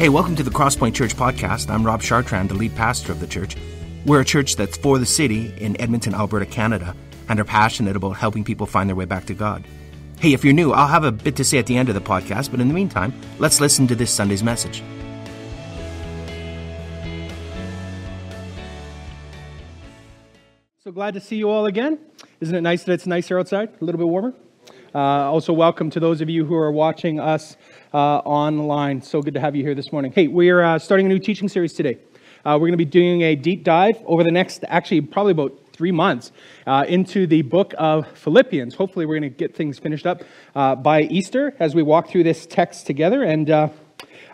Hey, welcome to the Crosspoint Church podcast. I'm Rob Chartrand, the lead pastor of the church. We're a church that's for the city in Edmonton, Alberta, Canada, and are passionate about helping people find their way back to God. Hey, if you're new, I'll have a bit to say at the end of the podcast, but in the meantime, let's listen to this Sunday's message. So glad to see you all again. Isn't it nice that it's nicer outside, a little bit warmer? Also, welcome to those of you who are watching us online. So good to have you here this morning. Hey, we're starting a new teaching series today. We're going to be doing a deep dive over the next, actually, probably about 3 months into the book of Philippians. Hopefully, we're going to get things finished up by Easter as we walk through this text together. And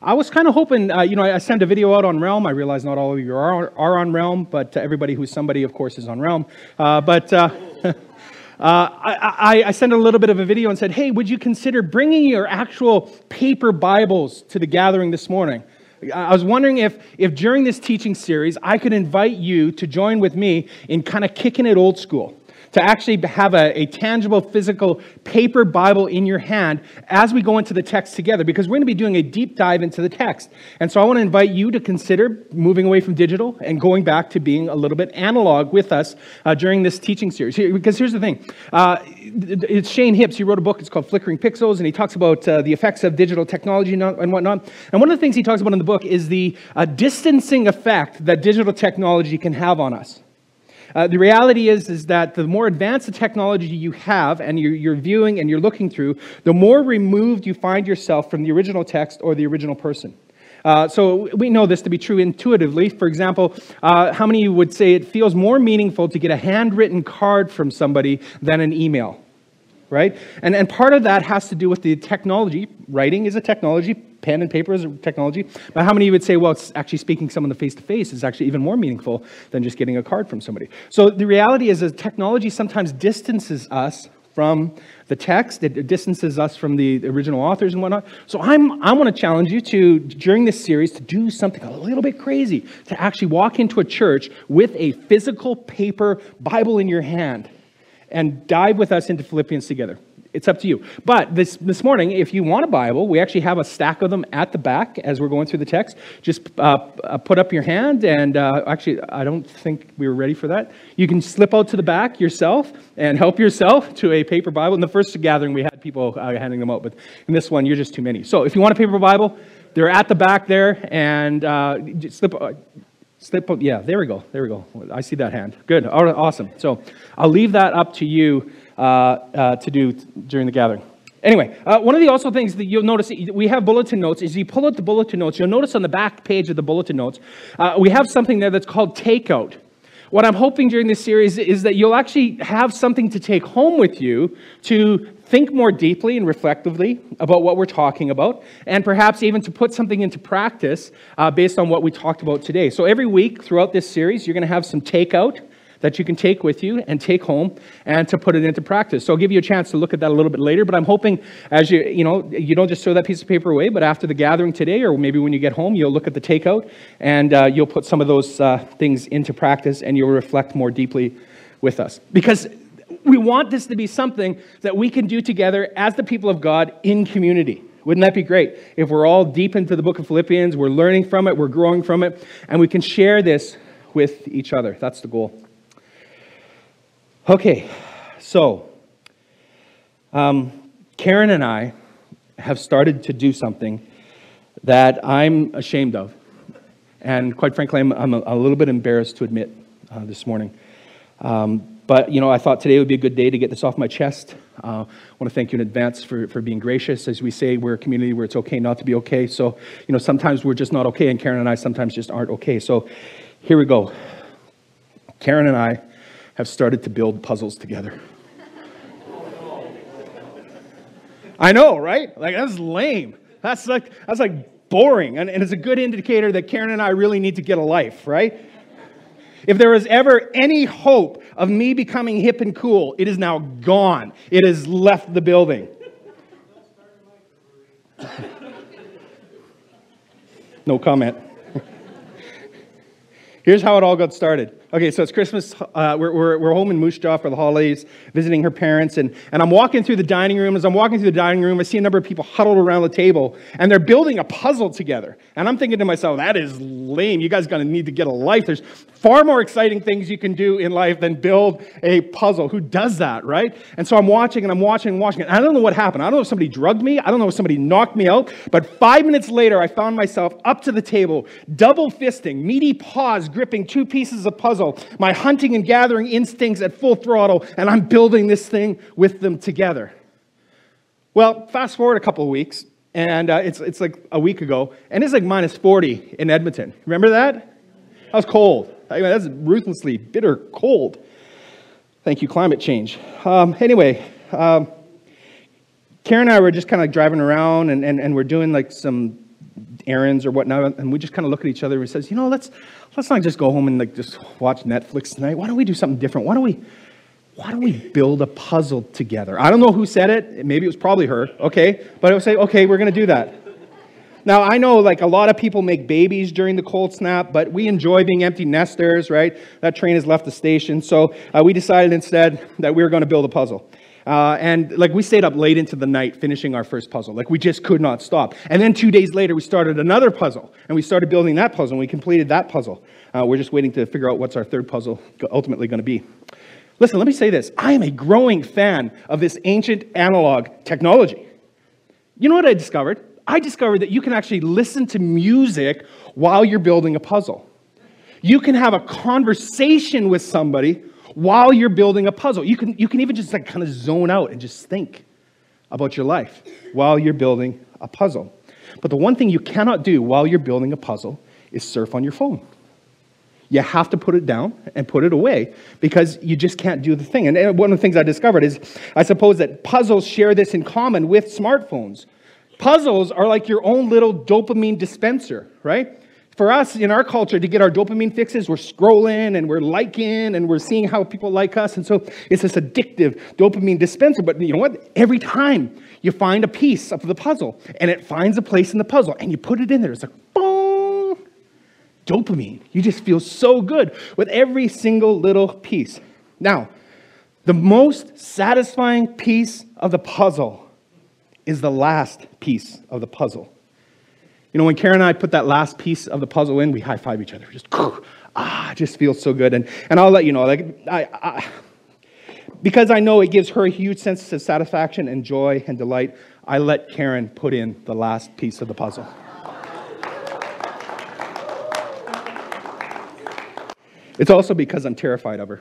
I was kind of hoping, I sent a video out on Realm. I realize not all of you are on Realm, but everybody who's somebody, of course, is on Realm. I sent a little bit of a video and said, hey, would you consider bringing your actual paper Bibles to the gathering this morning? I was wondering if during this teaching series, I could invite you to join with me in kind of kicking it old school, to actually have a tangible, physical paper Bible in your hand as we go into the text together, because we're going to be doing a deep dive into the text. And so I want to invite you to consider moving away from digital and going back to being a little bit analog with us during this teaching series. Because here's the thing. It's Shane Hipps. He wrote a book. It's called Flickering Pixels, and he talks about the effects of digital technology and whatnot. And one of the things he talks about in the book is the distancing effect that digital technology can have on us. The reality is that the more advanced the technology you have and you're viewing and you're looking through, the more removed you find yourself from the original text or the original person. So we know this to be true intuitively. For example, how many of you would say it feels more meaningful to get a handwritten card from somebody than an email? Right? And part of that has to do with the technology. Writing is a technology. Pen and paper is a technology. But how many of you would say, well, it's actually speaking to someone face-to-face is actually even more meaningful than just getting a card from somebody. So the reality is that technology sometimes distances us from the text. It distances us from the original authors and whatnot. So I want to challenge you to, during this series, to do something a little bit crazy, to actually walk into a church with a physical paper Bible in your hand and dive with us into Philippians together. It's up to you. But this morning, if you want a Bible, we actually have a stack of them at the back as we're going through the text. Just put up your hand, and actually, I don't think we were ready for that. You can slip out to the back yourself and help yourself to a paper Bible. In the first gathering, we had people handing them out, but in this one, you're just too many. So if you want a paper Bible, they're at the back there, and just slip out. Yeah, there we go. I see that hand. Good. All right, awesome. So I'll leave that up to you to do during the gathering. Anyway, one of the also things that you'll notice, we have bulletin notes, is you pull out the bulletin notes, you'll notice on the back page of the bulletin notes, we have something there that's called takeout. What I'm hoping during this series is that you'll actually have something to take home with you to think more deeply and reflectively about what we're talking about, and perhaps even to put something into practice based on what we talked about today. So every week throughout this series, you're going to have some takeout that you can take with you and take home and to put it into practice. So I'll give you a chance to look at that a little bit later, but I'm hoping as you don't just throw that piece of paper away, but after the gathering today, or maybe when you get home, you'll look at the takeout and you'll put some of those things into practice, and you'll reflect more deeply with us. Because we want this to be something that we can do together as the people of God in community. Wouldn't that be great? If we're all deep into the book of Philippians, we're learning from it, we're growing from it, and we can share this with each other. That's the goal. Okay, so Karen and I have started to do something that I'm ashamed of. And quite frankly, I'm a little bit embarrassed to admit this morning. But, I thought today would be a good day to get this off my chest. I want to thank you in advance for being gracious. As we say, we're a community where it's okay not to be okay. So, sometimes we're just not okay, and Karen and I sometimes just aren't okay. So here we go. Karen and I have started to build puzzles together. I know, right? Like, that's lame. That's like boring. And it's a good indicator that Karen and I really need to get a life, right? If there was ever any hope of me becoming hip and cool, it is now gone. It has left the building. No comment. Here's how it all got started. Okay, so it's Christmas. We're home in Mushtaf for the holidays, visiting her parents, and I'm walking through the dining room. As I'm walking through the dining room, I see a number of people huddled around the table, and they're building a puzzle together. And I'm thinking to myself, that is lame. You guys are going to need to get a life. There's far more exciting things you can do in life than build a puzzle. Who does that, right? And so I'm watching. And I don't know what happened. I don't know if somebody drugged me. I don't know if somebody knocked me out. But 5 minutes later, I found myself up to the table, double fisting, meaty paws gripping two pieces of puzzle. My hunting and gathering instincts at full throttle, and I'm building this thing with them together. Well, fast forward a couple of weeks, and it's like a week ago, and it's like minus 40 in Edmonton. Remember that? That was cold. I mean, that's ruthlessly bitter cold. Thank you, climate change. Anyway, Karen and I were just kind of driving around, and we're doing like some errands or whatnot, and we just kind of look at each other and we says, you know, let's not just go home and like just watch Netflix tonight. Why don't we do something different? Why don't we build a puzzle together? I don't know who said it. Maybe it was probably her. Okay, but I would say, okay, we're going to do that. Now I know like a lot of people make babies during the cold snap, but we enjoy being empty nesters, right? That train has left the station, so we decided instead that we were going to build a puzzle. And like we stayed up late into the night finishing our first puzzle. Like we just could not stop. And then 2 days later, we started another puzzle, and we started building that puzzle, and we completed that puzzle. We're just waiting to figure out what's our third puzzle ultimately going to be. Listen, let me say this. I am a growing fan of this ancient analog technology. You know what I discovered? I discovered that you can actually listen to music while you're building a puzzle. You can have a conversation with somebody while you're building a puzzle. You can even just like kind of zone out and just think about your life while you're building a puzzle. But the one thing you cannot do while you're building a puzzle is surf on your phone. You have to put it down and put it away because you just can't do the thing. And one of the things I discovered is I suppose that puzzles share this in common with smartphones. Puzzles are like your own little dopamine dispenser, right? For us, in our culture, to get our dopamine fixes, we're scrolling and we're liking and we're seeing how people like us. And so it's this addictive dopamine dispenser. But you know what? Every time you find a piece of the puzzle and it finds a place in the puzzle and you put it in there, it's like, boom, dopamine. You just feel so good with every single little piece. Now, the most satisfying piece of the puzzle is the last piece of the puzzle. You know, when Karen and I put that last piece of the puzzle in, we high-five each other. We just, just feels so good. And I'll let you know, like, because I know it gives her a huge sense of satisfaction and joy and delight, I let Karen put in the last piece of the puzzle. It's also because I'm terrified of her.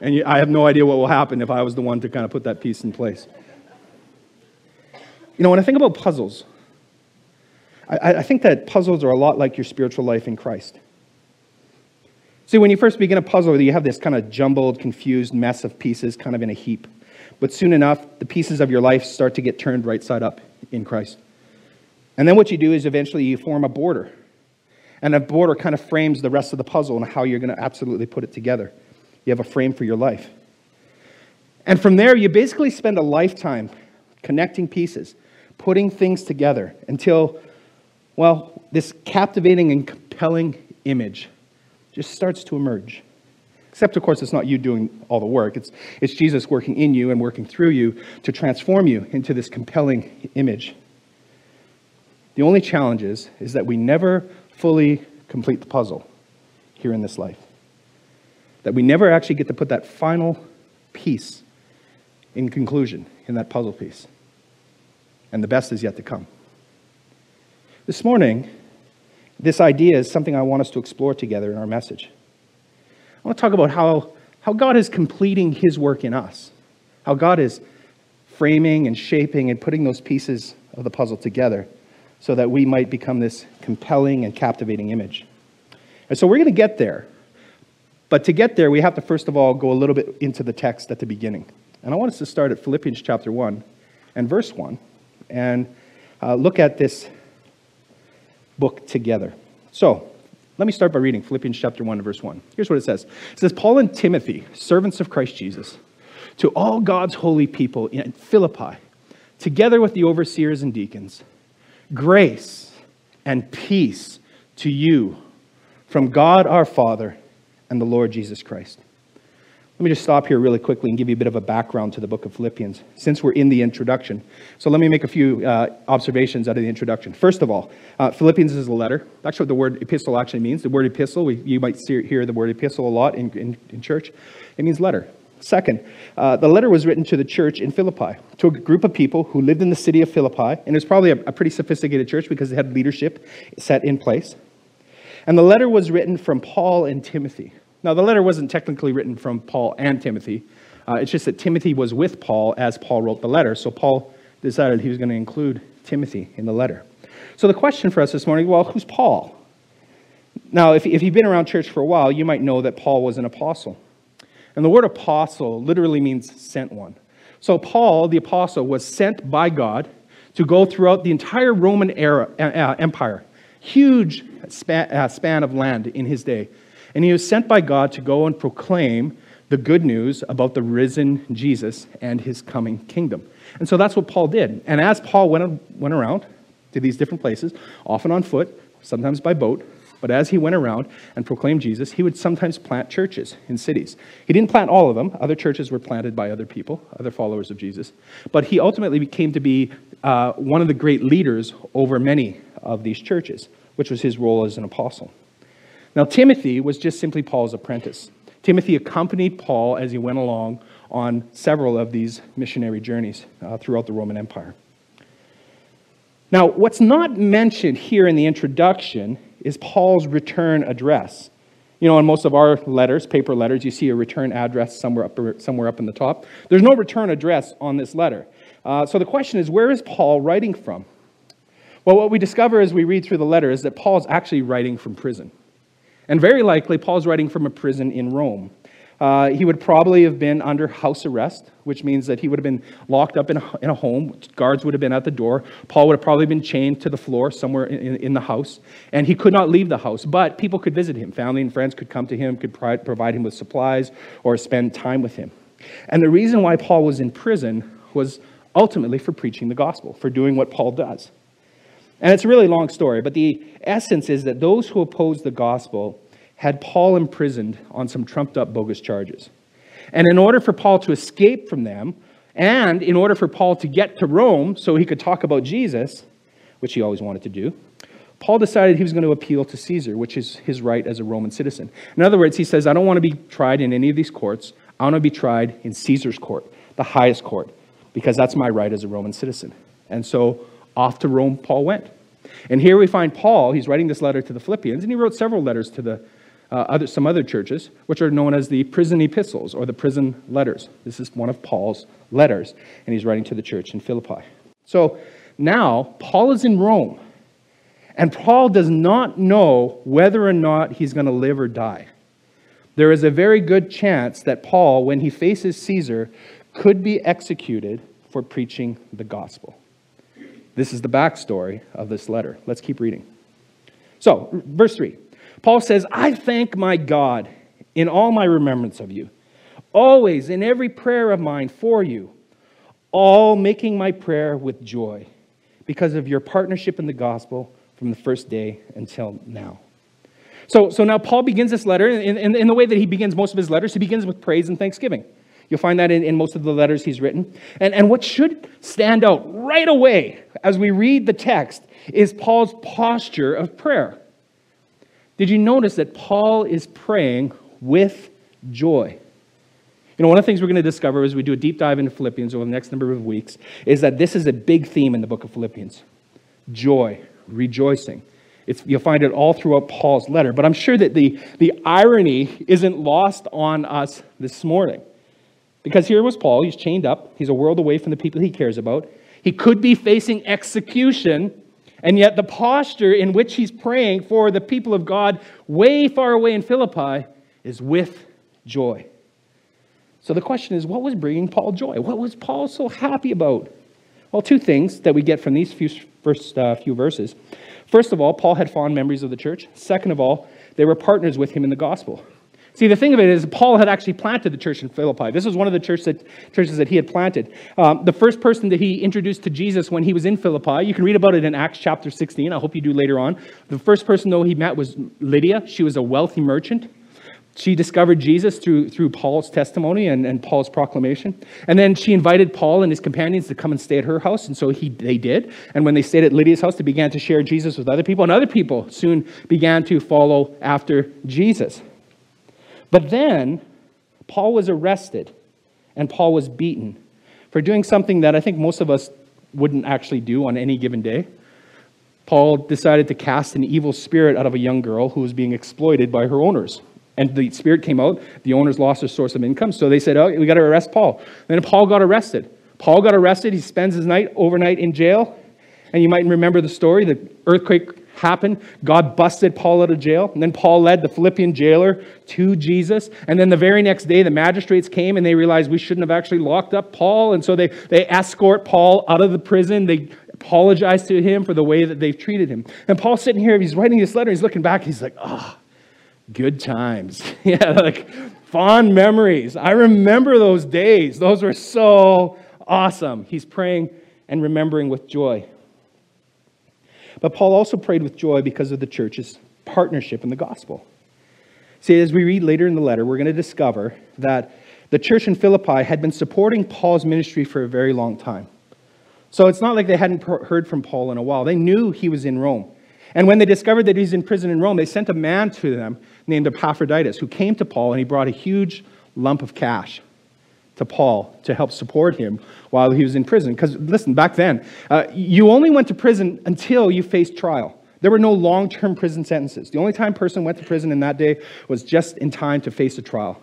And I have no idea what will happen if I was the one to kind of put that piece in place. You know, when I think about puzzles, I think that puzzles are a lot like your spiritual life in Christ. See, when you first begin a puzzle, you have this kind of jumbled, confused mess of pieces kind of in a heap. But soon enough, the pieces of your life start to get turned right side up in Christ. And then what you do is eventually you form a border. And a border kind of frames the rest of the puzzle and how you're going to absolutely put it together. You have a frame for your life. And from there, you basically spend a lifetime connecting pieces, putting things together until, well, this captivating and compelling image just starts to emerge. Except, of course, it's not you doing all the work. It's Jesus working in you and working through you to transform you into this compelling image. The only challenge is that we never fully complete the puzzle here in this life. That we never actually get to put that final piece in conclusion in that puzzle piece. And the best is yet to come. This morning, this idea is something I want us to explore together in our message. I want to talk about how God is completing his work in us, how God is framing and shaping and putting those pieces of the puzzle together so that we might become this compelling and captivating image. And so we're going to get there. But to get there, we have to, first of all, go a little bit into the text at the beginning. And I want us to start at Philippians chapter 1 and verse 1 and look at this book together. So, let me start by reading Philippians chapter 1 and verse 1. Here's what it says. It says, Paul and Timothy, servants of Christ Jesus, to all God's holy people in Philippi, together with the overseers and deacons, grace and peace to you from God our Father and the Lord Jesus Christ. Let me just stop here really quickly and give you a bit of a background to the book of Philippians, since we're in the introduction. So let me make a few observations out of the introduction. First of all, Philippians is a letter. That's what the word epistle actually means. The word epistle, you might hear the word epistle a lot in church. It means letter. Second, the letter was written to the church in Philippi, to a group of people who lived in the city of Philippi, and it was probably a pretty sophisticated church because they had leadership set in place. And the letter was written from Paul and Timothy. Now, the letter wasn't technically written from Paul and Timothy. It's just that Timothy was with Paul as Paul wrote the letter, so Paul decided he was going to include Timothy in the letter. So the question for us this morning, well, who's Paul? Now, if you've been around church for a while, you might know that Paul was an apostle. And the word apostle literally means sent one. So Paul, the apostle, was sent by God to go throughout the entire Roman empire. Huge span of land in his day. And he was sent by God to go and proclaim the good news about the risen Jesus and his coming kingdom. And so that's what Paul did. And as Paul went around to these different places, often on foot, sometimes by boat, but as he went around and proclaimed Jesus, he would sometimes plant churches in cities. He didn't plant all of them. Other churches were planted by other people, other followers of Jesus. But he ultimately came to be one of the great leaders over many of these churches, which was his role as an apostle. Now, Timothy was just simply Paul's apprentice. Timothy accompanied Paul as he went along on several of these missionary journeys throughout the Roman Empire. Now, what's not mentioned here in the introduction is Paul's return address. You know, in most of our letters, paper letters, you see a return address somewhere up in the top. There's no return address on this letter. So the question is, where is Paul writing from? Well, what we discover as we read through the letter is that Paul's actually writing from prison. And very likely, Paul's writing from a prison in Rome. He would probably have been under house arrest, which means that he would have been locked up in a home. Guards would have been at the door. Paul would have probably been chained to the floor somewhere in the house. And he could not leave the house, but people could visit him. Family and friends could come to him, could provide him with supplies or spend time with him. And the reason why Paul was in prison was ultimately for preaching the gospel, for doing what Paul does. And it's a really long story, but the essence is that those who opposed the gospel had Paul imprisoned on some trumped-up bogus charges. And in order for Paul to escape from them, and in order for Paul to get to Rome so he could talk about Jesus, which he always wanted to do, Paul decided he was going to appeal to Caesar, which is his right as a Roman citizen. In other words, he says, I don't want to be tried in any of these courts. I want to be tried in Caesar's court, the highest court, because that's my right as a Roman citizen. And so off to Rome Paul went. And here we find Paul, he's writing this letter to the Philippians, and he wrote several letters to the some other churches, which are known as the prison epistles or the prison letters. This is one of Paul's letters, and he's writing to the church in Philippi. So now Paul is in Rome, and Paul does not know whether or not he's going to live or die. There is a very good chance that Paul, when he faces Caesar, could be executed for preaching the gospel. This is the backstory of this letter. Let's keep reading. So, verse 3. Paul says, I thank my God in all my remembrance of you, always in every prayer of mine for you, all making my prayer with joy because of your partnership in the gospel from the first day until now. So now Paul begins this letter in the way that he begins most of his letters. He begins with praise and thanksgiving. You'll find that in most of the letters he's written. And what should stand out right away as we read the text is Paul's posture of prayer. Did you notice that Paul is praying with joy? You know, one of the things we're going to discover as we do a deep dive into Philippians over the next number of weeks is that this is a big theme in the book of Philippians. Joy, rejoicing. You'll find it all throughout Paul's letter. But I'm sure that the irony isn't lost on us this morning. Because here was Paul, he's chained up, he's a world away from the people he cares about. He could be facing execution. And yet the posture in which he's praying for the people of God way far away in Philippi is with joy. So the question is, what was bringing Paul joy? What was Paul so happy about? Well, two things that we get from these first few verses. First of all, Paul had fond memories of the church. Second of all, they were partners with him in the gospel. See, the thing of it is, Paul had actually planted the church in Philippi. This was one of the churches that he had planted. The first person that he introduced to Jesus when he was in Philippi, you can read about it in Acts chapter 16. I hope you do later on. The first person, though, he met was Lydia. She was a wealthy merchant. She discovered Jesus through Paul's testimony and Paul's proclamation. And then she invited Paul and his companions to come and stay at her house. And so they did. And when they stayed at Lydia's house, they began to share Jesus with other people. And other people soon began to follow after Jesus. But then Paul was arrested and Paul was beaten for doing something that I think most of us wouldn't actually do on any given day. Paul decided to cast an evil spirit out of a young girl who was being exploited by her owners. And the spirit came out. The owners lost their source of income. So they said, oh, we got to arrest Paul. Then Paul got arrested. Paul got arrested. He spends his overnight in jail. And you might remember the story. The earthquake happened. God busted Paul out of jail. And then Paul led the Philippian jailer to Jesus. And then the very next day, the magistrates came and they realized we shouldn't have actually locked up Paul. And so they escort Paul out of the prison. They apologize to him for the way that they've treated him. And Paul's sitting here, he's writing this letter. He's looking back. He's like, oh, good times. Yeah, like fond memories. I remember those days. Those were so awesome. He's praying and remembering with joy. But Paul also prayed with joy because of the church's partnership in the gospel. See, as we read later in the letter, we're going to discover that the church in Philippi had been supporting Paul's ministry for a very long time. So it's not like they hadn't heard from Paul in a while. They knew he was in Rome. And when they discovered that he's in prison in Rome, they sent a man to them named Epaphroditus, who came to Paul and he brought a huge lump of cash to Paul to help support him while he was in prison. Because listen, back then, you only went to prison until you faced trial. There were no long-term prison sentences. The only time a person went to prison in that day was just in time to face a trial.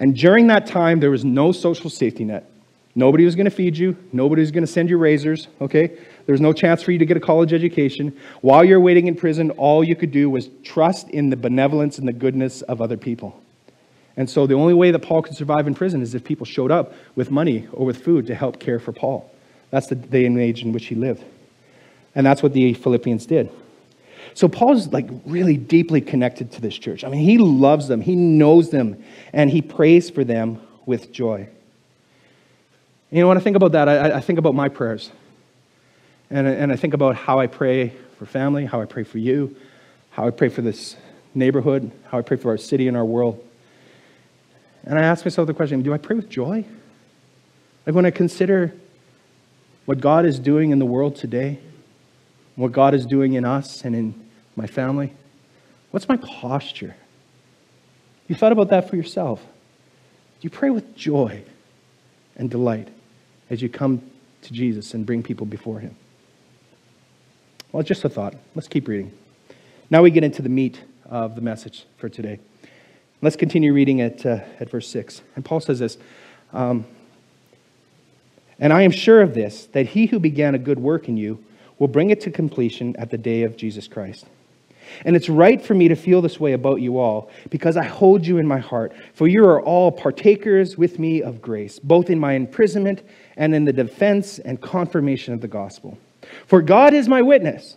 And during that time, there was no social safety net. Nobody was going to feed you. Nobody was going to send you razors, okay? There's no chance for you to get a college education. While you're waiting in prison, all you could do was trust in the benevolence and the goodness of other people. And so the only way that Paul could survive in prison is if people showed up with money or with food to help care for Paul. That's the day and age in which he lived. And that's what the Philippians did. So Paul's like really deeply connected to this church. I mean, he loves them, he knows them, and he prays for them with joy. You know, when I think about that, I think about my prayers. And I think about how I pray for family, how I pray for you, how I pray for this neighborhood, how I pray for our city and our world. And I ask myself the question, do I pray with joy? Like when I consider what God is doing in the world today, what God is doing in us and in my family, what's my posture? You thought about that for yourself. Do you pray with joy and delight as you come to Jesus and bring people before him? Well, it's just a thought. Let's keep reading. Now we get into the meat of the message for today. Let's continue reading at verse 6. And Paul says this, and I am sure of this, that he who began a good work in you will bring it to completion at the day of Jesus Christ. And it's right for me to feel this way about you all, because I hold you in my heart, for you are all partakers with me of grace, both in my imprisonment and in the defense and confirmation of the gospel. For God is my witness,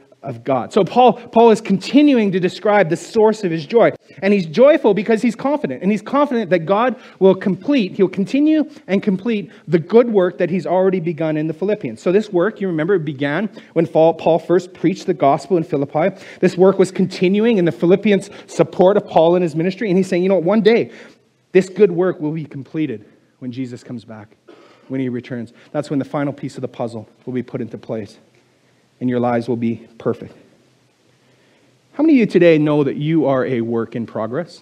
of God. So Paul is continuing to describe the source of his joy. And he's joyful because he's confident. And he's confident that God will complete, he'll continue and complete the good work that he's already begun in the Philippians. So this work, you remember, began when Paul first preached the gospel in Philippi. This work was continuing in the Philippians' support of Paul and his ministry. And he's saying, you know, one day, this good work will be completed when Jesus comes back, when he returns. That's when the final piece of the puzzle will be put into place, and your lives will be perfect. How many of you today know that you are a work in progress?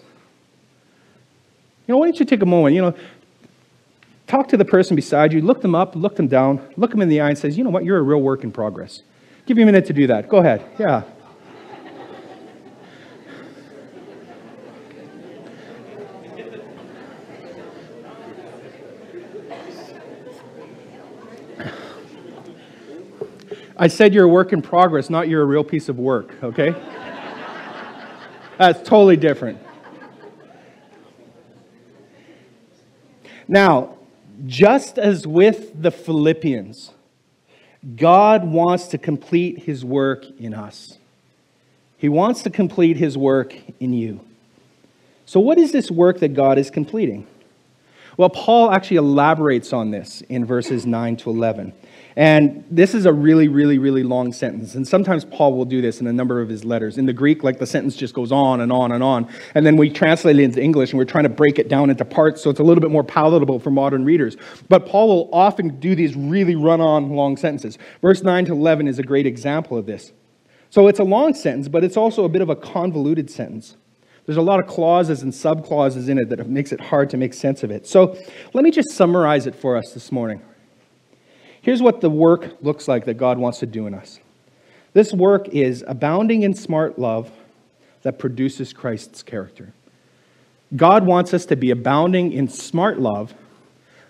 You know, why don't you take a moment, you know, talk to the person beside you, look them up, look them down, look them in the eye and say, you know what, you're a real work in progress. Give you a minute to do that. Go ahead. Yeah. I said you're a work in progress, not you're a real piece of work, okay? That's totally different. Now, just as with the Philippians, God wants to complete his work in us. He wants to complete his work in you. So what is this work that God is completing? Well, Paul actually elaborates on this in verses 9 to 11. And this is a really long sentence. And sometimes Paul will do this in a number of his letters. In the Greek, like the sentence just goes on and on and on. And then we translate it into English and we're trying to break it down into parts so it's a little bit more palatable for modern readers. But Paul will often do these really run-on long sentences. Verse 9 to 11 is a great example of this. So it's a long sentence, but it's also a bit of a convoluted sentence. There's a lot of clauses and subclauses in it that makes it hard to make sense of it. So let me just summarize it for us this morning. Here's what the work looks like that God wants to do in us. This work is abounding in smart love that produces Christ's character. God wants us to be abounding in smart love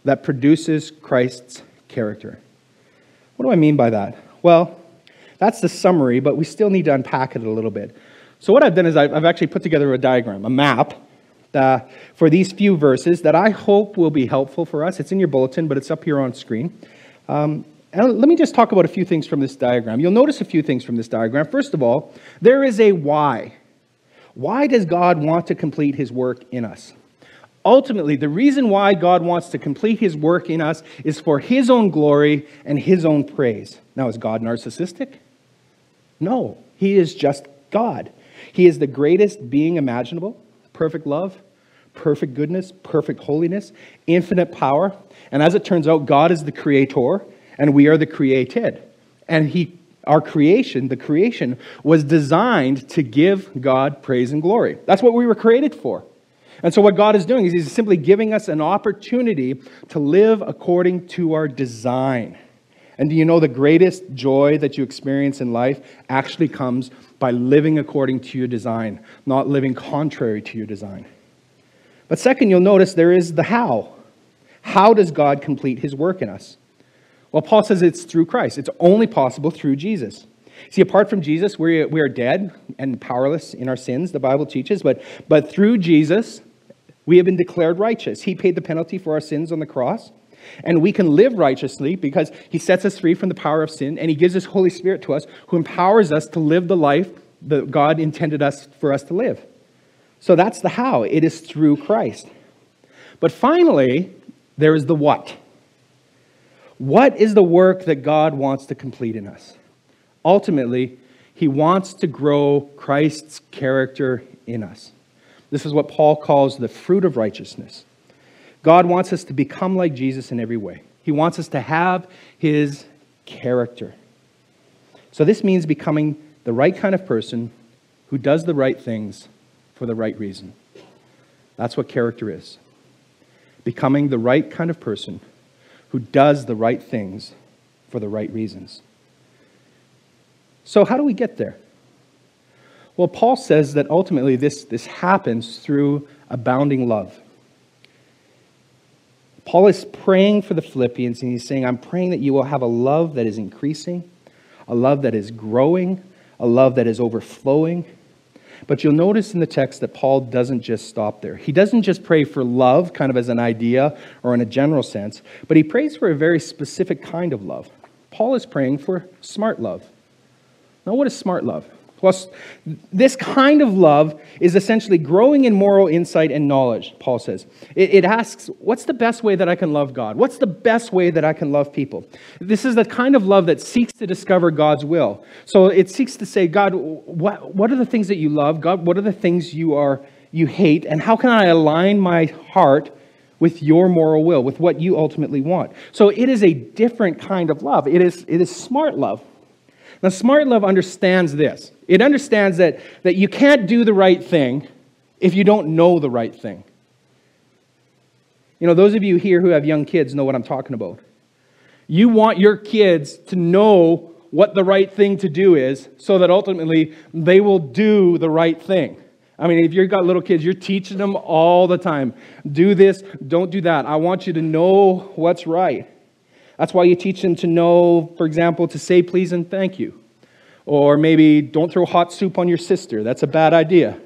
that produces Christ's character. What do I mean by that? Well, that's the summary, but we still need to unpack it a little bit. So what I've done is I've actually put together a diagram, a map, for these few verses that I hope will be helpful for us. It's in your bulletin, but it's up here on screen. And let me just talk about a few things from this diagram. You'll notice a few things from this diagram. First of all, there is a why. Why does God want to complete his work in us? Ultimately, the reason why God wants to complete his work in us is for his own glory and his own praise. Now, is God narcissistic? No, he is just God. He is the greatest being imaginable, perfect love, perfect goodness, perfect holiness, infinite power. And as it turns out, God is the creator and we are the created. And our creation, the creation, was designed to give God praise and glory. That's what we were created for. And so what God is doing is he's simply giving us an opportunity to live according to our design. And do you know the greatest joy that you experience in life actually comes by living according to your design, not living contrary to your design? But second, you'll notice there is the how. How does God complete his work in us? Well, Paul says it's through Christ. It's only possible through Jesus. See, apart from Jesus, we are dead and powerless in our sins, the Bible teaches. But through Jesus, we have been declared righteous. He paid the penalty for our sins on the cross. And we can live righteously because he sets us free from the power of sin. And he gives his Holy Spirit to us who empowers us to live the life that God intended for us to live. So that's the how. It is through Christ. But finally, there is the what. What is the work that God wants to complete in us? Ultimately, he wants to grow Christ's character in us. This is what Paul calls the fruit of righteousness. God wants us to become like Jesus in every way. He wants us to have his character. So this means becoming the right kind of person who does the right things for the right reason. That's what character is. Becoming the right kind of person who does the right things for the right reasons. So how do we get there? Well, Paul says that ultimately this happens through abounding love. Paul is praying for the Philippians and he's saying, I'm praying that you will have a love that is increasing, a love that is growing, a love that is overflowing. But you'll notice in the text that Paul doesn't just stop there. He doesn't just pray for love kind of as an idea or in a general sense, but he prays for a very specific kind of love. Paul is praying for smart love. Now, what is smart love? Well, this kind of love is essentially growing in moral insight and knowledge, Paul says. It asks, what's the best way that I can love God? What's the best way that I can love people? This is the kind of love that seeks to discover God's will. So it seeks to say, God, what are the things that you love? God, what are the things you hate? And how can I align my heart with your moral will, with what you ultimately want? So it is a different kind of love. It is smart love. Now, smart love understands this. It understands that you can't do the right thing if you don't know the right thing. You know, those of you here who have young kids know what I'm talking about. You want your kids to know what the right thing to do is so that ultimately they will do the right thing. I mean, if you've got little kids, you're teaching them all the time. Do this, don't do that. I want you to know what's right. That's why you teach them to know, for example, to say please and thank you. Or maybe don't throw hot soup on your sister. That's a bad idea.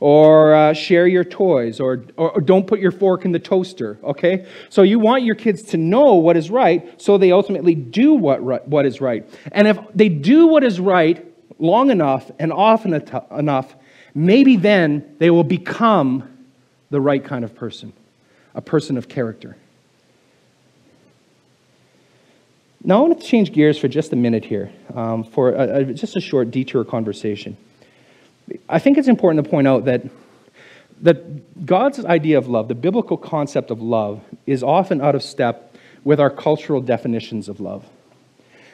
or share your toys, or don't put your fork in the toaster, okay? So you want your kids to know what is right, so they ultimately do what is right. And if they do what is right long enough and often enough, maybe then they will become the right kind of person, a person of character. Now I want to change gears for just a minute here, for just a short detour conversation. I think it's important to point out that God's idea of love, the biblical concept of love, is often out of step with our cultural definitions of love.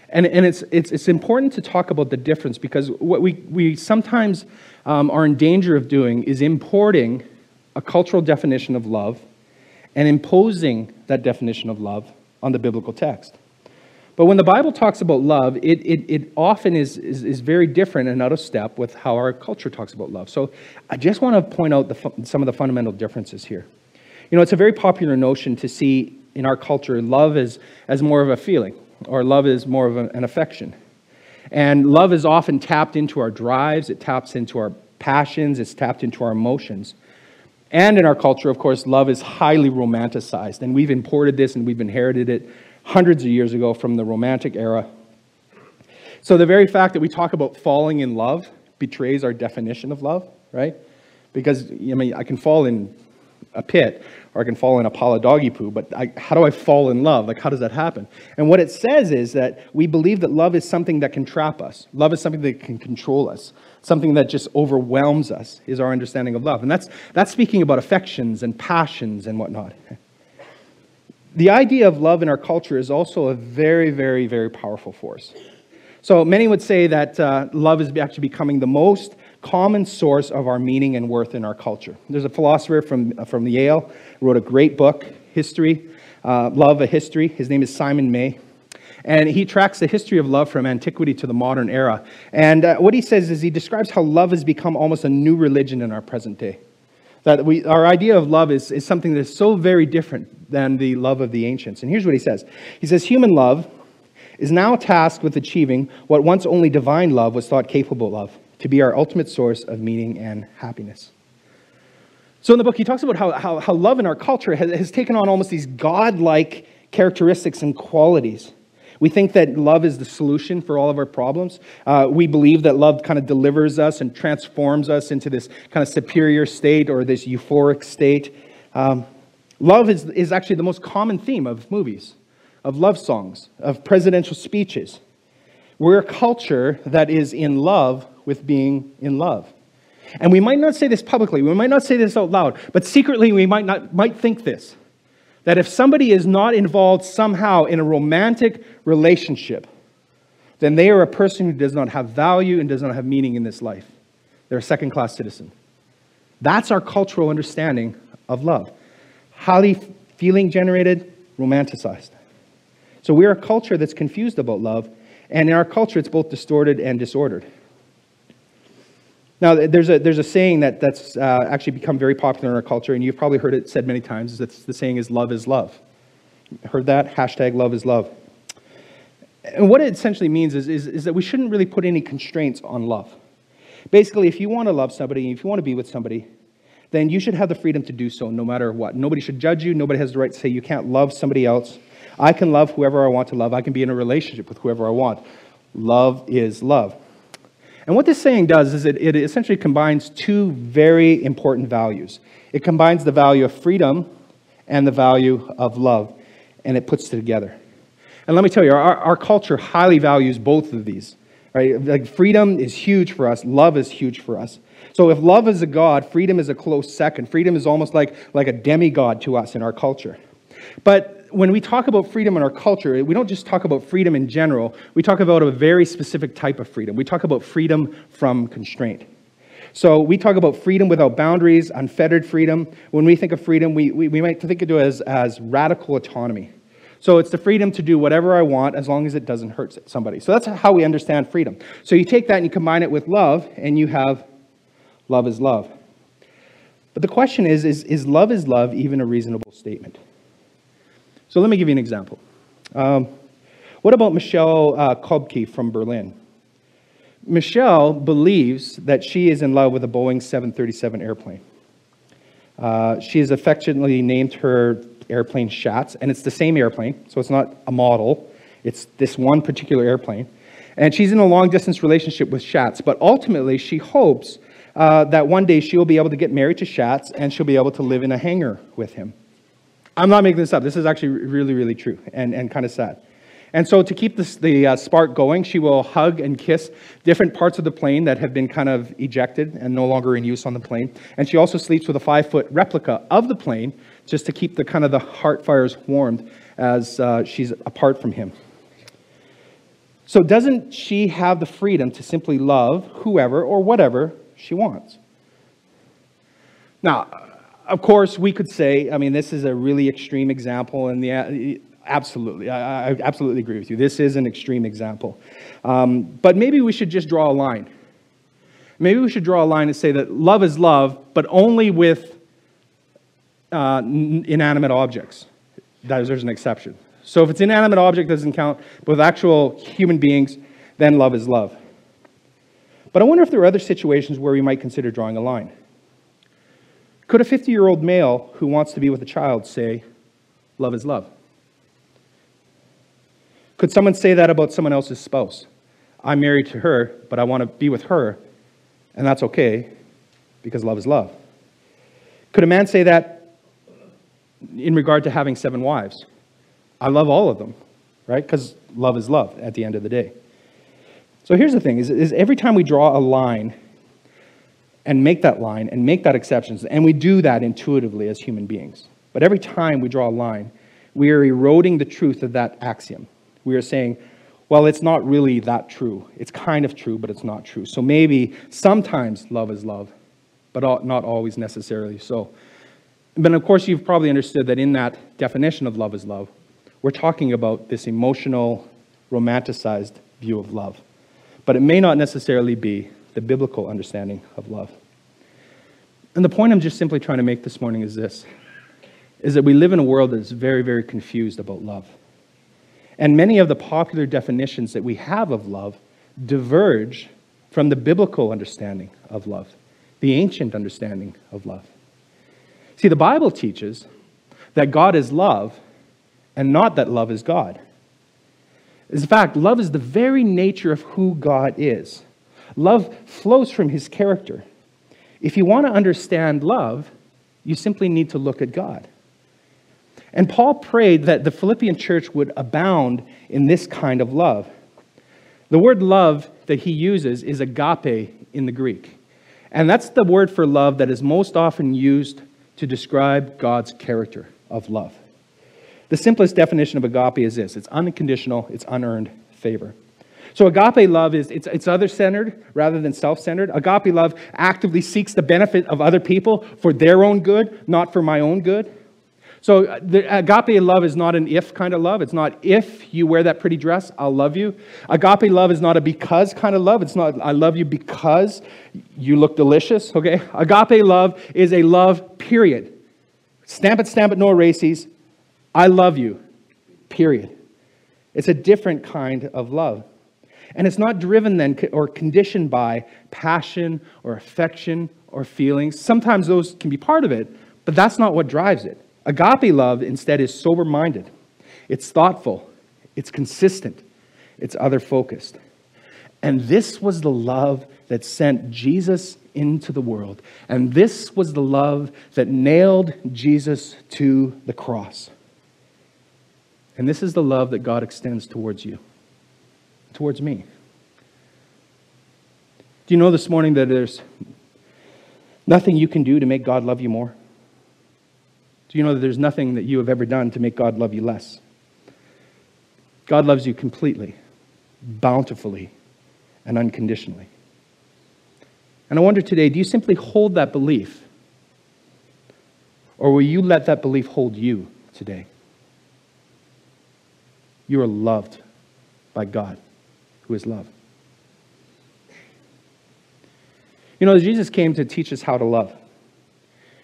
And it's important to talk about the difference, because what we sometimes are in danger of doing is importing a cultural definition of love and imposing that definition of love on the biblical text. But when the Bible talks about love, it often is very different and out of step with how our culture talks about love. So I just want to point out some of the fundamental differences here. You know, it's a very popular notion to see in our culture love as more of a feeling, or love is more of an affection. And love is often tapped into our drives, it taps into our passions, it's tapped into our emotions. And in our culture, of course, love is highly romanticized. And we've imported this and we've inherited it hundreds of years ago from the Romantic era. So the very fact that we talk about falling in love betrays our definition of love, right? Because, I mean, I can fall in a pit, or I can fall in a pile of doggy poo, but how do I fall in love? Like, how does that happen? And what it says is that we believe that love is something that can trap us. Love is something that can control us. Something that just overwhelms us is our understanding of love. And that's speaking about affections and passions and whatnot. The idea of love in our culture is also a very, very, very powerful force. So many would say that love is actually becoming the most common source of our meaning and worth in our culture. There's a philosopher from Yale who wrote a great book, Love, a History. His name is Simon May. And he tracks the history of love from antiquity to the modern era. And what he says is he describes how love has become almost a new religion in our present day. That our idea of love is something that is so very different than the love of the ancients. And here's what he says. He says, human love is now tasked with achieving what once only divine love was thought capable of, to be our ultimate source of meaning and happiness. So in the book, he talks about how love in our culture has taken on almost these godlike characteristics and qualities. We think that love is the solution for all of our problems. We believe that love kind of delivers us and transforms us into this kind of superior state or this euphoric state. Love is actually the most common theme of movies, of love songs, of presidential speeches. We're a culture that is in love with being in love. And we might not say this publicly, we might not say this out loud, but secretly we might think this. That if somebody is not involved somehow in a romantic relationship, then they are a person who does not have value and does not have meaning in this life. They're a second-class citizen. That's our cultural understanding of love. Highly feeling generated, romanticized. So we're a culture that's confused about love, and in our culture it's both distorted and disordered. Now, there's a saying that's actually become very popular in our culture, and you've probably heard it said many times. The saying is, love is love. Heard that? #loveIsLove. And what it essentially means is that we shouldn't really put any constraints on love. Basically, if you want to love somebody, if you want to be with somebody, then you should have the freedom to do so no matter what. Nobody should judge you. Nobody has the right to say you can't love somebody else. I can love whoever I want to love. I can be in a relationship with whoever I want. Love is love. And what this saying does is it essentially combines two very important values. It combines the value of freedom and the value of love, and it puts it together. And let me tell you, our culture highly values both of these. Right? Like, freedom is huge for us. Love is huge for us. So if love is a god, freedom is a close second. Freedom is almost like a demigod to us in our culture. But when we talk about freedom in our culture, we don't just talk about freedom in general. We talk about a very specific type of freedom. We talk about freedom from constraint. So we talk about freedom without boundaries, unfettered freedom. When we think of freedom, we might think of it as radical autonomy. So it's the freedom to do whatever I want as long as it doesn't hurt somebody. So that's how we understand freedom. So you take that and you combine it with love, and you have love is love. But the question is love even a reasonable statement? So let me give you an example. What about Michelle Kobke from Berlin? Michelle believes that she is in love with a Boeing 737 airplane. She has affectionately named her airplane Schatz, and it's the same airplane, so it's not a model. It's this one particular airplane. And she's in a long-distance relationship with Schatz, but ultimately she hopes that one day she'll be able to get married to Schatz and she'll be able to live in a hangar with him. I'm not making this up. This is actually really, really true and kind of sad. And so to keep the spark going, she will hug and kiss different parts of the plane that have been kind of ejected and no longer in use on the plane. And she also sleeps with a 5-foot replica of the plane just to keep the kind of the heart fires warmed as she's apart from him. So doesn't she have the freedom to simply love whoever or whatever she wants? Now, of course, we could say, I mean, this is a really extreme example, and absolutely, I absolutely agree with you. This is an extreme example. But maybe we should just draw a line. Maybe we should draw a line and say that love is love, but only with inanimate objects. There's an exception. So if it's inanimate object, doesn't count, but with actual human beings, then love is love. But I wonder if there are other situations where we might consider drawing a line. Could a 50-year-old male who wants to be with a child say, love is love? Could someone say that about someone else's spouse? I'm married to her, but I want to be with her, and that's okay, because love is love. Could a man say that in regard to having 7 wives? I love all of them, right? Because love is love at the end of the day. So here's the thing, is every time we draw a line and make that line and make that exceptions, and we do that intuitively as human beings, but every time we draw a line, we are eroding the truth of that axiom. We are saying, well, it's not really that true. It's kind of true, but it's not true. So maybe sometimes love is love, but not always necessarily so. But of course, you've probably understood that in that definition of love is love, we're talking about this emotional, romanticized view of love. But it may not necessarily be the biblical understanding of love. And the point I'm just simply trying to make this morning is this, is that we live in a world that is very, very confused about love. And many of the popular definitions that we have of love diverge from the biblical understanding of love, the ancient understanding of love. See, the Bible teaches that God is love, and not that love is God. In fact, love is the very nature of who God is. Love flows from his character. If you want to understand love, you simply need to look at God. And Paul prayed that the Philippian church would abound in this kind of love. The word love that he uses is agape in the Greek. And that's the word for love that is most often used to describe God's character of love. The simplest definition of agape is this. It's unconditional, it's unearned favor. So agape love is it's other-centered rather than self-centered. Agape love actively seeks the benefit of other people for their own good, not for my own good. So the agape love is not an if kind of love. It's not if you wear that pretty dress, I'll love you. Agape love is not a because kind of love. It's not I love you because you look delicious, okay? Agape love is a love, period. Stamp it, no erases. I love you, period. It's a different kind of love. And it's not driven then or conditioned by passion or affection or feelings. Sometimes those can be part of it, but that's not what drives it. Agape love instead is sober-minded. It's thoughtful. It's consistent. It's other-focused. And this was the love that sent Jesus into the world. And this was the love that nailed Jesus to the cross. And this is the love that God extends towards you, towards me. Do you know this morning that there's nothing you can do to make God love you more? Do you know that there's nothing that you have ever done to make God love you less? God loves you completely, bountifully, and unconditionally. And I wonder today, do you simply hold that belief? Or will you let that belief hold you today? You are loved by God, who is love. You know, Jesus came to teach us how to love.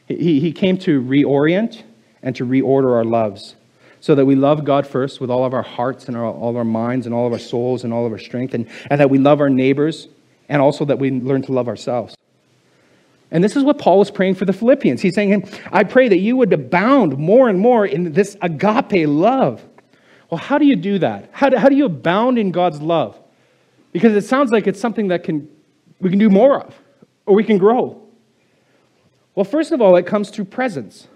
He came to reorient and to reorder our loves so that we love God first with all of our hearts and all of our minds and all of our souls and all of our strength, and that we love our neighbors and also that we learn to love ourselves. And this is what Paul is praying for the Philippians. He's saying, I pray that you would abound more and more in this agape love. Well, how do you do that? How do you abound in God's love? Because it sounds like it's something that we can do more of, or we can grow. Well, first of all, it comes through presence.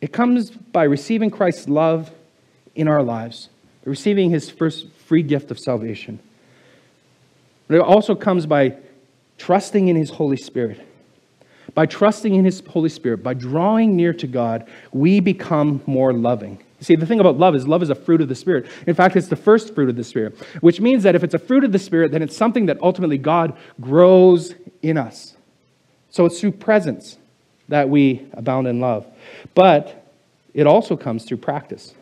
It comes by receiving Christ's love in our lives, receiving his first free gift of salvation. But it also comes by trusting in his Holy Spirit. By trusting in his Holy Spirit, by drawing near to God, we become more loving. See, the thing about love is a fruit of the Spirit. In fact, it's the first fruit of the Spirit, which means that if it's a fruit of the Spirit, then it's something that ultimately God grows in us. So it's through presence that we abound in love. But it also comes through practice.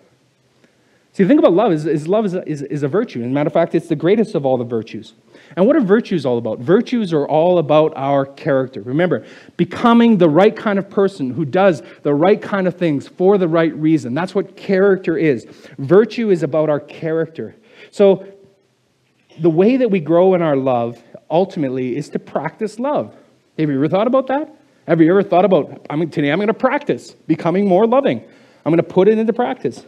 See, the thing about love is a virtue. As a matter of fact, it's the greatest of all the virtues. And what are virtues all about? Virtues are all about our character. Remember, becoming the right kind of person who does the right kind of things for the right reason. That's what character is. Virtue is about our character. So the way that we grow in our love, ultimately, is to practice love. Have you ever thought about that? Have you ever thought about, today I'm going to practice becoming more loving. I'm going to put it into practice.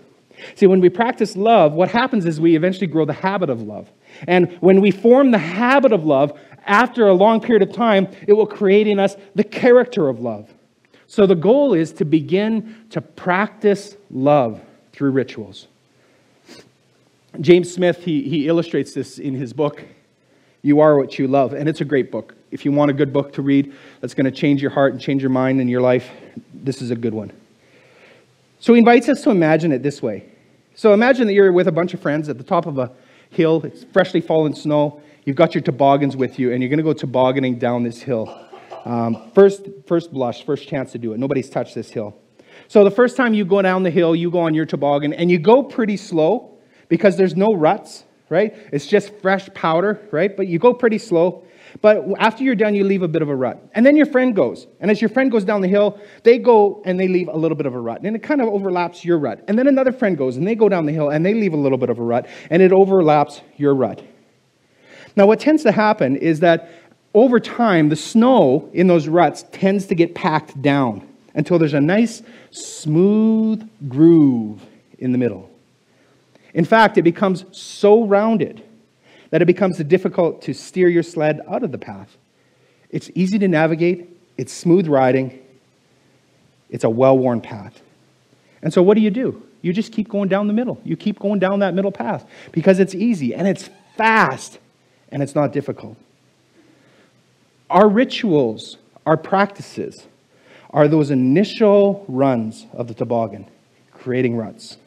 See, when we practice love, what happens is we eventually grow the habit of love. And when we form the habit of love, after a long period of time, it will create in us the character of love. So the goal is to begin to practice love through rituals. James Smith, he illustrates this in his book, You Are What You Love. And it's a great book. If you want a good book to read that's going to change your heart and change your mind and your life, this is a good one. So he invites us to imagine it this way. So imagine that you're with a bunch of friends at the top of a hill. It's freshly fallen snow. You've got your toboggans with you, and you're going to go tobogganing down this hill. First chance to do it. Nobody's touched this hill. So the first time you go down the hill, you go on your toboggan, and you go pretty slow because there's no ruts, right? It's just fresh powder, right? But you go pretty slow. But after you're done, you leave a bit of a rut. And then your friend goes. And as your friend goes down the hill, they go and they leave a little bit of a rut. And it kind of overlaps your rut. And then another friend goes and they go down the hill and they leave a little bit of a rut. And it overlaps your rut. Now, what tends to happen is that over time, the snow in those ruts tends to get packed down until there's a nice, smooth groove in the middle. In fact, it becomes so rounded that it becomes difficult to steer your sled out of the path. It's easy to navigate. It's smooth riding. It's a well-worn path. And so what do? You just keep going down the middle. You keep going down that middle path because it's easy and it's fast and it's not difficult. Our rituals, our practices, are those initial runs of the toboggan, creating ruts.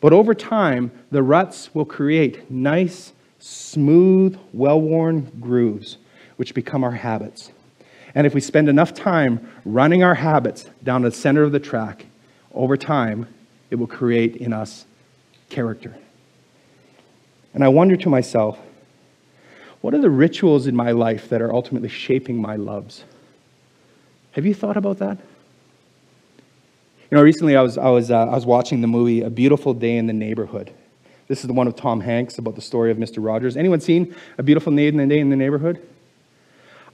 But over time, the ruts will create nice, smooth, well-worn grooves, which become our habits. And if we spend enough time running our habits down to the center of the track, over time, it will create in us character. And I wonder to myself, what are the rituals in my life that are ultimately shaping my loves? Have you thought about that? You know, recently I was watching the movie A Beautiful Day in the Neighborhood. This is the one with Tom Hanks about the story of Mr. Rogers. Anyone seen A Beautiful Day in the Neighborhood?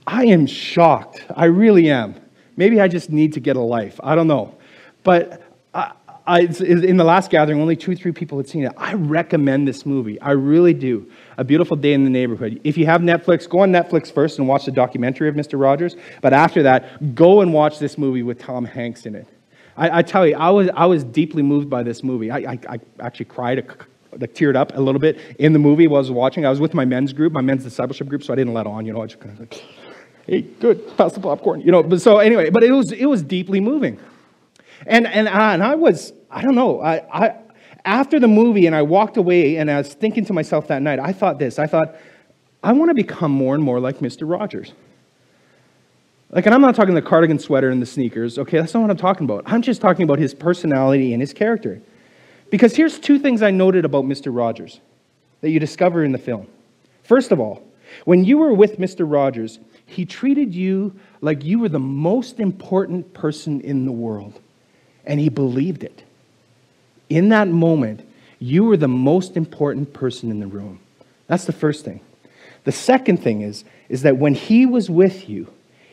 I am shocked. I really am. Maybe I just need to get a life. I don't know. But in the last gathering, only 2 or 3 people had seen it. I recommend this movie. I really do. A Beautiful Day in the Neighborhood. If you have Netflix, go on Netflix first and watch the documentary of Mr. Rogers. But after that, go and watch this movie with Tom Hanks in it. I tell you, I was deeply moved by this movie. I actually cried teared up a little bit in the movie while I was watching. I was with my men's discipleship group, so I didn't let on, I just kind of like, hey, good, pass the popcorn, but it was deeply moving. And I was, I after the movie, and I walked away, and I was thinking to myself that night, I thought, I want to become more and more like Mr. Rogers. And I'm not talking the cardigan sweater and the sneakers, okay, that's not what I'm talking about. I'm just talking about his personality and his character. Because here's 2 things I noted about Mr. Rogers that you discover in the film. First of all, when you were with Mr. Rogers, he treated you like you were the most important person in the world. And he believed it. In that moment, you were the most important person in the room. That's the first thing. The second thing is that when he was with you,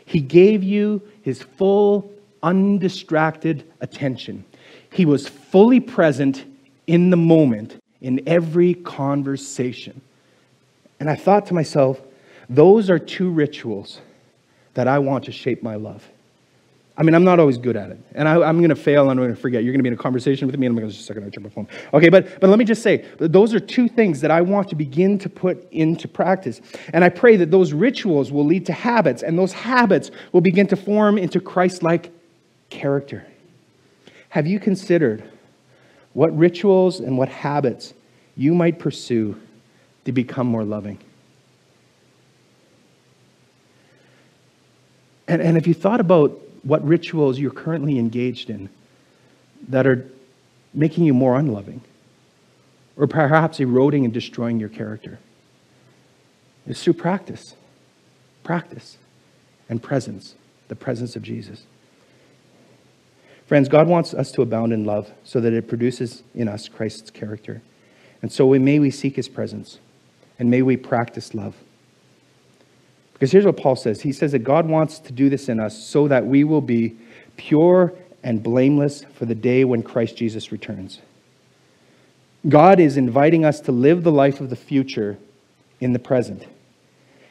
he gave you his full, undistracted attention. He was fully present in the moment in every conversation. And I thought to myself, those are two rituals that I want to shape my love. I mean, I'm not always good at it. And I'm going to fail and I'm going to forget. You're going to be in a conversation with me and I'm going to just second turn my phone. Okay, but let me just say, those are two things that I want to begin to put into practice. And I pray that those rituals will lead to habits, and those habits will begin to form into Christ-like character. Have you considered what rituals and what habits you might pursue to become more loving? And if you thought about what rituals you're currently engaged in that are making you more unloving, or perhaps eroding and destroying your character, it's through practice. Practice and presence, the presence of Jesus. Friends, God wants us to abound in love so that it produces in us Christ's character. And so may we seek his presence, and may we practice love. Because here's what Paul says. He says that God wants to do this in us so that we will be pure and blameless for the day when Christ Jesus returns. God is inviting us to live the life of the future in the present.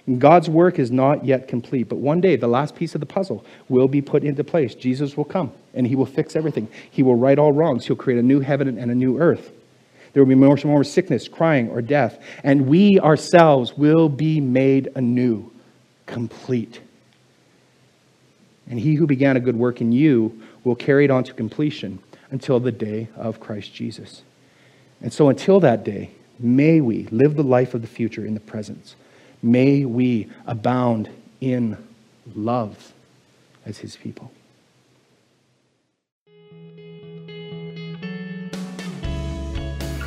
And God's work is not yet complete, but one day the last piece of the puzzle will be put into place. Jesus will come and he will fix everything. He will right all wrongs. He'll create a new heaven and a new earth. There will be no more sickness, crying, or death, and we ourselves will be made anew, complete. And he who began a good work in you will carry it on to completion until the day of Christ Jesus. And so until that day, may we live the life of the future in the present. May we abound in love as his people.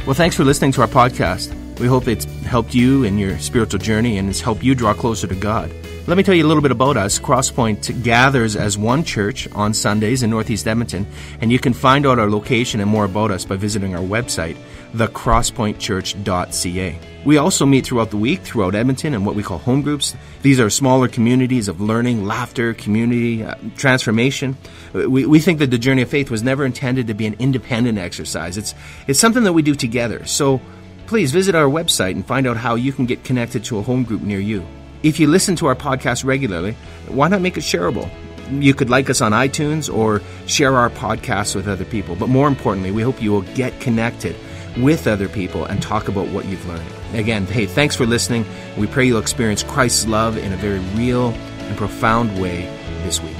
Well, thanks for listening to our podcast. We hope it's helped you in your spiritual journey and it's helped you draw closer to God. Let me tell you a little bit about us. Crosspoint gathers as one church on Sundays in Northeast Edmonton, and you can find out our location and more about us by visiting our website, thecrosspointchurch.ca. We also meet throughout the week throughout Edmonton in what we call home groups. These are smaller communities of learning, laughter, community, transformation. We think that the journey of faith was never intended to be an independent exercise. It's something that we do together. So please visit our website and find out how you can get connected to a home group near you. If you listen to our podcast regularly, why not make it shareable? You could like us on iTunes or share our podcasts with other people. But more importantly, we hope you will get connected with other people and talk about what you've learned. Again, hey, thanks for listening. We pray you'll experience Christ's love in a very real and profound way this week.